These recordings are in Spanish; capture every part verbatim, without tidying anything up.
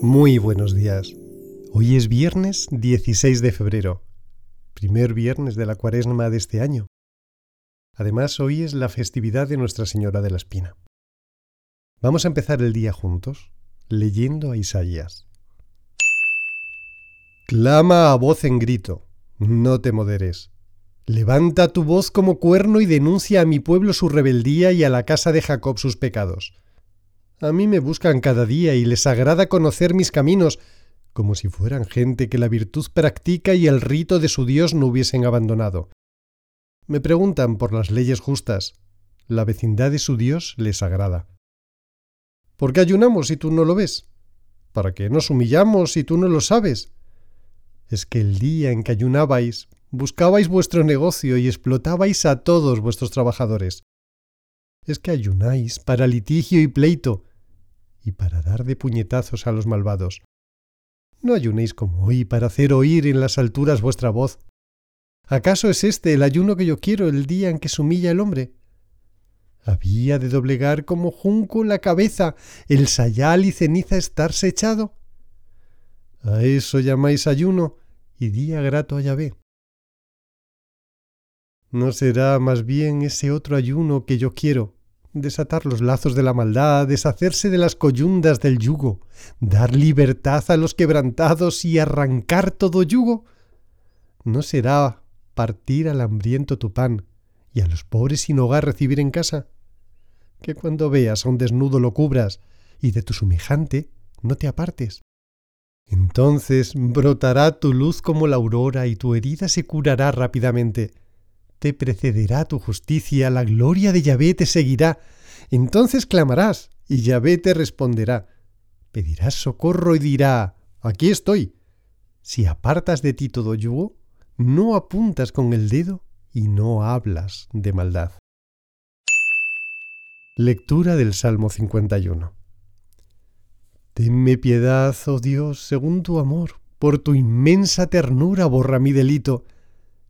Muy buenos días. Hoy es viernes dieciséis de febrero, primer viernes de la Cuaresma de este año. Además, hoy es la festividad de Nuestra Señora de la Espina. Vamos a empezar el día juntos, leyendo a Isaías. Clama a voz en grito, no te moderes. Levanta tu voz como cuerno y denuncia a mi pueblo su rebeldía y a la casa de Jacob sus pecados. A mí me buscan cada día y les agrada conocer mis caminos, como si fueran gente que la virtud practica y el rito de su Dios no hubiesen abandonado. Me preguntan por las leyes justas. La vecindad de su Dios les agrada. ¿Por qué ayunamos si tú no lo ves? ¿Para qué nos humillamos si tú no lo sabes? Es que el día en que ayunabais, buscabais vuestro negocio y explotabais a todos vuestros trabajadores. Es que ayunáis para litigio y pleito y para dar de puñetazos a los malvados. No ayunéis como hoy para hacer oír en las alturas vuestra voz. ¿Acaso es este el ayuno que yo quiero, el día en que se humilla el hombre? ¿Había de doblegar como junco la cabeza, el sayal y ceniza estarse echado? A eso llamáis ayuno y día grato a Yahvé. ¿No será más bien ese otro ayuno que yo quiero? Desatar los lazos de la maldad, deshacerse de las coyundas del yugo, dar libertad a los quebrantados y arrancar todo yugo. ¿No será partir al hambriento tu pan y a los pobres sin hogar recibir en casa? Que cuando veas a un desnudo lo cubras y de tu semejante no te apartes. Entonces brotará tu luz como la aurora y tu herida se curará rápidamente. Te precederá tu justicia, la gloria de Yahvé te seguirá. Entonces clamarás, y Yahvé te responderá. Pedirás socorro y dirá, aquí estoy. Si apartas de ti todo yugo, no apuntas con el dedo y no hablas de maldad. Lectura del Salmo cincuenta y uno. Tenme piedad, oh Dios, según tu amor. Por tu inmensa ternura borra mi delito.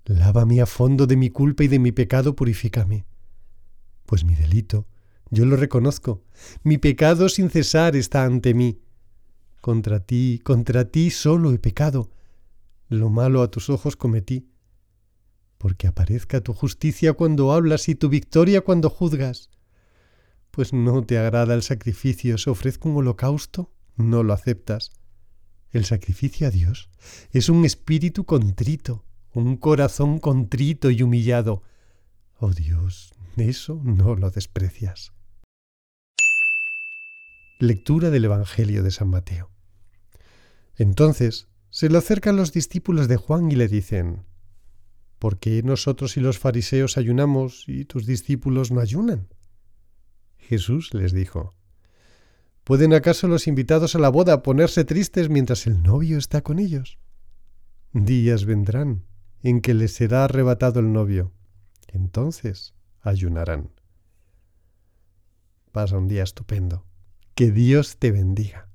Lávame a fondo de mi culpa y de mi pecado, purifícame. Pues mi delito, yo lo reconozco, mi pecado sin cesar está ante mí. Contra ti, contra ti solo he pecado, lo malo a tus ojos cometí. Porque aparezca tu justicia cuando hablas y tu victoria cuando juzgas. Pues no te agrada el sacrificio, si ofrezco un holocausto, no lo aceptas. El sacrificio a Dios es un espíritu contrito, un corazón contrito y humillado. Oh Dios, eso no lo desprecias. Lectura del Evangelio de San Mateo. Entonces se le acercan los discípulos de Juan y le dicen: ¿Por qué nosotros y los fariseos ayunamos y tus discípulos no ayunan? Jesús les dijo: ¿Pueden acaso los invitados a la boda ponerse tristes mientras el novio está con ellos? Días vendrán en que les será arrebatado el novio, entonces ayunarán. Pasa un día estupendo. Que Dios te bendiga.